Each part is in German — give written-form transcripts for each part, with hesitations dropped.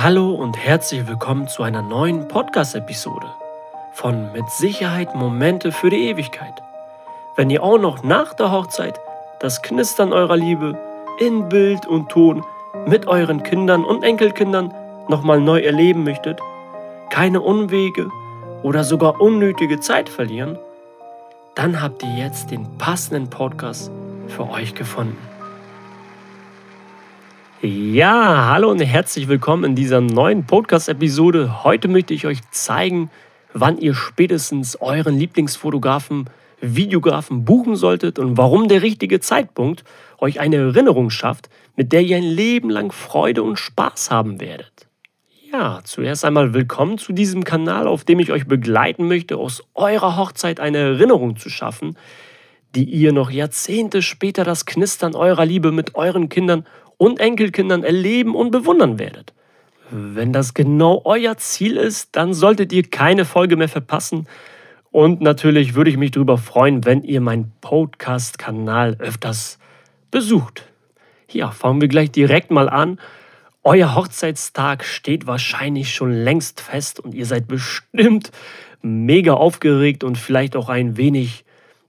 Hallo und herzlich willkommen zu einer neuen Podcast-Episode von Mit Sicherheit Momente für die Ewigkeit. Wenn ihr auch noch nach der Hochzeit das Knistern eurer Liebe in Bild und Ton mit euren Kindern und Enkelkindern nochmal neu erleben möchtet, keine Umwege oder sogar unnötige Zeit verlieren, dann habt ihr jetzt den passenden Podcast für euch gefunden. Ja, hallo und herzlich willkommen in dieser neuen Podcast-Episode. Heute möchte ich euch zeigen, wann ihr spätestens euren Lieblingsfotografen, Videografen buchen solltet und warum der richtige Zeitpunkt euch eine Erinnerung schafft, mit der ihr ein Leben lang Freude und Spaß haben werdet. Ja, zuerst einmal willkommen zu diesem Kanal, auf dem ich euch begleiten möchte, aus eurer Hochzeit eine Erinnerung zu schaffen, die ihr noch Jahrzehnte später das Knistern eurer Liebe mit euren Kindern und Enkelkindern erleben und bewundern werdet. Wenn das genau euer Ziel ist, dann solltet ihr keine Folge mehr verpassen. Und natürlich würde ich mich darüber freuen, wenn ihr meinen Podcast-Kanal öfters besucht. Ja, fangen wir gleich direkt mal an. Euer Hochzeitstag steht wahrscheinlich schon längst fest und ihr seid bestimmt mega aufgeregt und vielleicht auch ein wenig,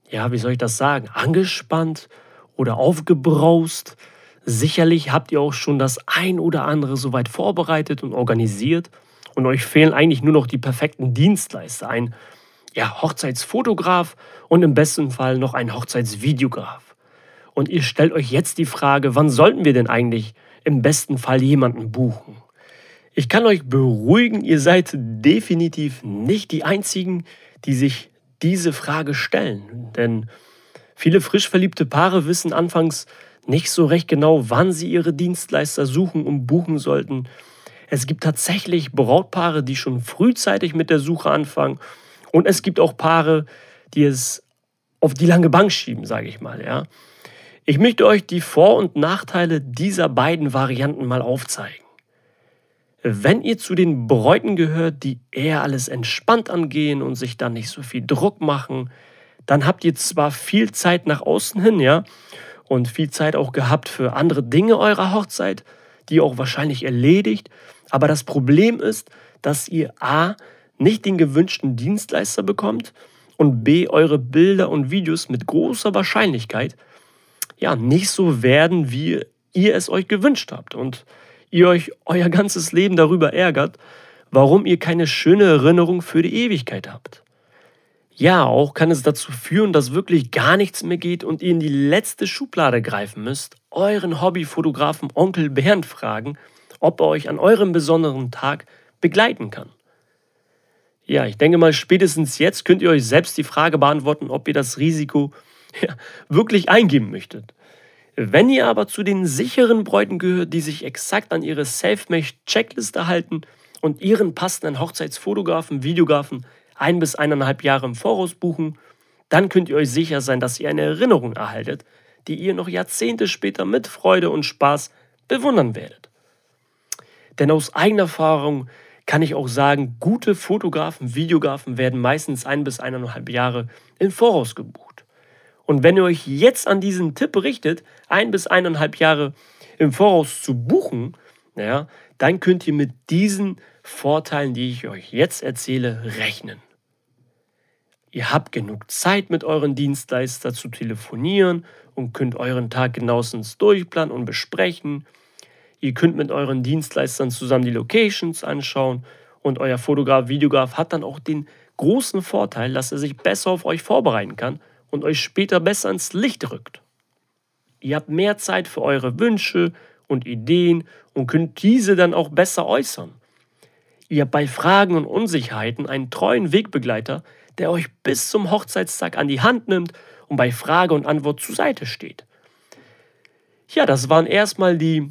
ja, wie soll ich das sagen, angespannt oder aufgebraust. Sicherlich habt ihr auch schon das ein oder andere soweit vorbereitet und organisiert und euch fehlen eigentlich nur noch die perfekten Dienstleister, ein Hochzeitsfotograf und im besten Fall noch ein Hochzeitsvideograf. Und ihr stellt euch jetzt die Frage, wann sollten wir denn eigentlich im besten Fall jemanden buchen? Ich kann euch beruhigen, ihr seid definitiv nicht die Einzigen, die sich diese Frage stellen, denn viele frisch verliebte Paare wissen anfangs nicht so recht genau, wann sie ihre Dienstleister suchen und buchen sollten. Es gibt tatsächlich Brautpaare, die schon frühzeitig mit der Suche anfangen. Und es gibt auch Paare, die es auf die lange Bank schieben, sage ich mal. Ja. Ich möchte euch die Vor- und Nachteile dieser beiden Varianten mal aufzeigen. Wenn ihr zu den Bräuten gehört, die eher alles entspannt angehen und sich dann nicht so viel Druck machen, dann habt ihr zwar viel Zeit nach außen hin, ja, und viel Zeit auch gehabt für andere Dinge eurer Hochzeit, die ihr auch wahrscheinlich erledigt. Aber das Problem ist, dass ihr a. nicht den gewünschten Dienstleister bekommt und b. eure Bilder und Videos mit großer Wahrscheinlichkeit ja nicht so werden, wie ihr es euch gewünscht habt. Und ihr euch euer ganzes Leben darüber ärgert, warum ihr keine schöne Erinnerung für die Ewigkeit habt. Ja, auch kann es dazu führen, dass wirklich gar nichts mehr geht und ihr in die letzte Schublade greifen müsst, euren Hobbyfotografen Onkel Bernd fragen, ob er euch an eurem besonderen Tag begleiten kann. Ja, ich denke mal, spätestens jetzt könnt ihr euch selbst die Frage beantworten, ob ihr das Risiko wirklich eingehen möchtet. Wenn ihr aber zu den sicheren Bräuten gehört, die sich exakt an ihre Selfmade-Checkliste halten und ihren passenden Hochzeitsfotografen, Videografen 1 bis 1,5 Jahre im Voraus buchen, dann könnt ihr euch sicher sein, dass ihr eine Erinnerung erhaltet, die ihr noch Jahrzehnte später mit Freude und Spaß bewundern werdet. Denn aus eigener Erfahrung kann ich auch sagen, gute Fotografen, Videografen werden meistens 1 bis 1,5 Jahre im Voraus gebucht. Und wenn ihr euch jetzt an diesen Tipp richtet, 1 bis 1,5 Jahre im Voraus zu buchen, naja, dann könnt ihr mit diesen Vorteilen, die ich euch jetzt erzähle, rechnen. Ihr habt genug Zeit, mit euren Dienstleister zu telefonieren und könnt euren Tag genauestens durchplanen und besprechen. Ihr könnt mit euren Dienstleistern zusammen die Locations anschauen und euer Fotograf, Videograf hat dann auch den großen Vorteil, dass er sich besser auf euch vorbereiten kann und euch später besser ins Licht rückt. Ihr habt mehr Zeit für eure Wünsche und Ideen und könnt diese dann auch besser äußern. Ihr habt bei Fragen und Unsicherheiten einen treuen Wegbegleiter, der euch bis zum Hochzeitstag an die Hand nimmt und bei Frage und Antwort zur Seite steht. Ja, das waren erstmal die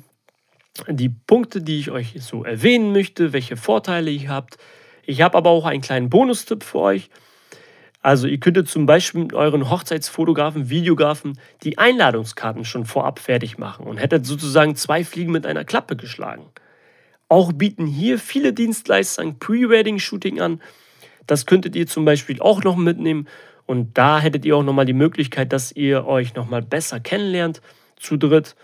Punkte, die ich euch so erwähnen möchte, welche Vorteile ihr habt. Ich habe aber auch einen kleinen Bonustipp für euch. Also ihr könntet zum Beispiel mit euren Hochzeitsfotografen, Videografen die Einladungskarten schon vorab fertig machen und hättet sozusagen 2 Fliegen mit einer Klappe geschlagen. Auch bieten hier viele Dienstleister ein Pre-Wedding-Shooting an. Das könntet ihr zum Beispiel auch noch mitnehmen. Und da hättet ihr auch nochmal die Möglichkeit, dass ihr euch nochmal besser kennenlernt zu dritt.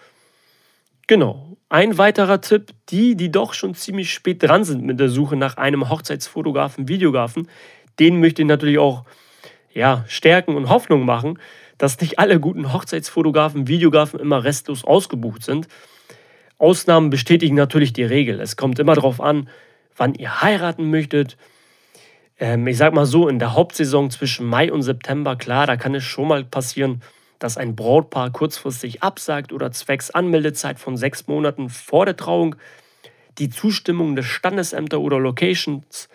Genau. Ein weiterer Tipp, die doch schon ziemlich spät dran sind mit der Suche nach einem Hochzeitsfotografen, Videografen, denen möchte ich natürlich auch stärken und Hoffnung machen, dass nicht alle guten Hochzeitsfotografen, Videografen immer restlos ausgebucht sind. Ausnahmen bestätigen natürlich die Regel. Es kommt immer darauf an, wann ihr heiraten möchtet. Ich sag mal so, in der Hauptsaison zwischen Mai und September, klar, da kann es schon mal passieren, dass ein Brautpaar kurzfristig absagt oder zwecks Anmeldezeit von 6 Monaten vor der Trauung die Zustimmung des Standesämter oder Locations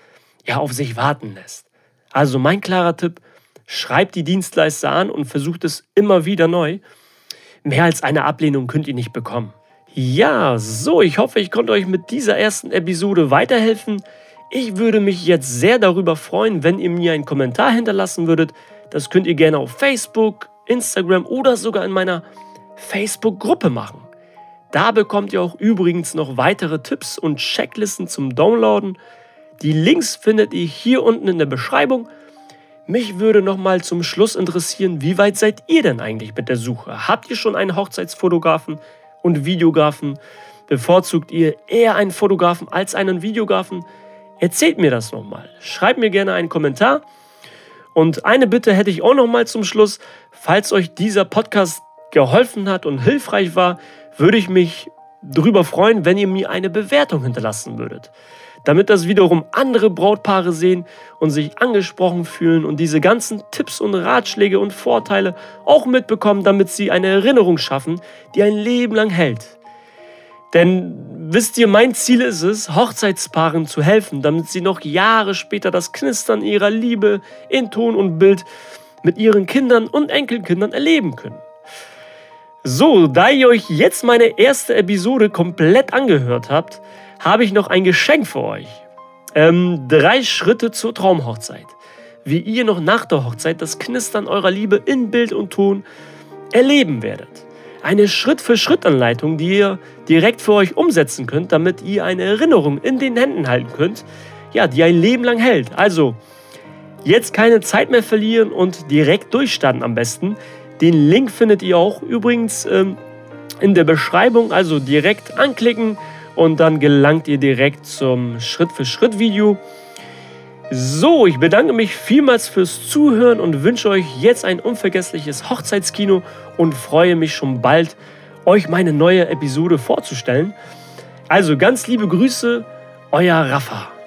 auf sich warten lässt. Also mein klarer Tipp, schreibt die Dienstleister an und versucht es immer wieder neu. Mehr als eine Ablehnung könnt ihr nicht bekommen. Ja, so, ich hoffe, ich konnte euch mit dieser ersten Episode weiterhelfen. Ich würde mich jetzt sehr darüber freuen, wenn ihr mir einen Kommentar hinterlassen würdet. Das könnt ihr gerne auf Facebook, Instagram oder sogar in meiner Facebook-Gruppe machen. Da bekommt ihr auch übrigens noch weitere Tipps und Checklisten zum Downloaden. Die Links findet ihr hier unten in der Beschreibung. Mich würde nochmal zum Schluss interessieren, wie weit seid ihr denn eigentlich mit der Suche? Habt ihr schon einen Hochzeitsfotografen und Videografen? Bevorzugt ihr eher einen Fotografen als einen Videografen? Erzählt mir das nochmal. Schreibt mir gerne einen Kommentar. Und eine Bitte hätte ich auch nochmal zum Schluss. Falls euch dieser Podcast geholfen hat und hilfreich war, würde ich mich darüber freuen, wenn ihr mir eine Bewertung hinterlassen würdet. Damit das wiederum andere Brautpaare sehen und sich angesprochen fühlen und diese ganzen Tipps und Ratschläge und Vorteile auch mitbekommen, damit sie eine Erinnerung schaffen, die ein Leben lang hält. Denn wisst ihr, mein Ziel ist es, Hochzeitspaaren zu helfen, damit sie noch Jahre später das Knistern ihrer Liebe in Ton und Bild mit ihren Kindern und Enkelkindern erleben können. So, da ihr euch jetzt meine erste Episode komplett angehört habt, habe ich noch ein Geschenk für euch. 3 Schritte zur Traumhochzeit. Wie ihr noch nach der Hochzeit das Knistern eurer Liebe in Bild und Ton erleben werdet. Eine Schritt-für-Schritt-Anleitung, die ihr direkt für euch umsetzen könnt, damit ihr eine Erinnerung in den Händen halten könnt, die ein Leben lang hält. Also, jetzt keine Zeit mehr verlieren und direkt durchstarten am besten. Den Link findet ihr auch übrigens in der Beschreibung, also direkt anklicken und dann gelangt ihr direkt zum Schritt-für-Schritt-Video. So, ich bedanke mich vielmals fürs Zuhören und wünsche euch jetzt ein unvergessliches Hochzeitskino und freue mich schon bald, euch meine neue Episode vorzustellen. Also ganz liebe Grüße, euer Rafa.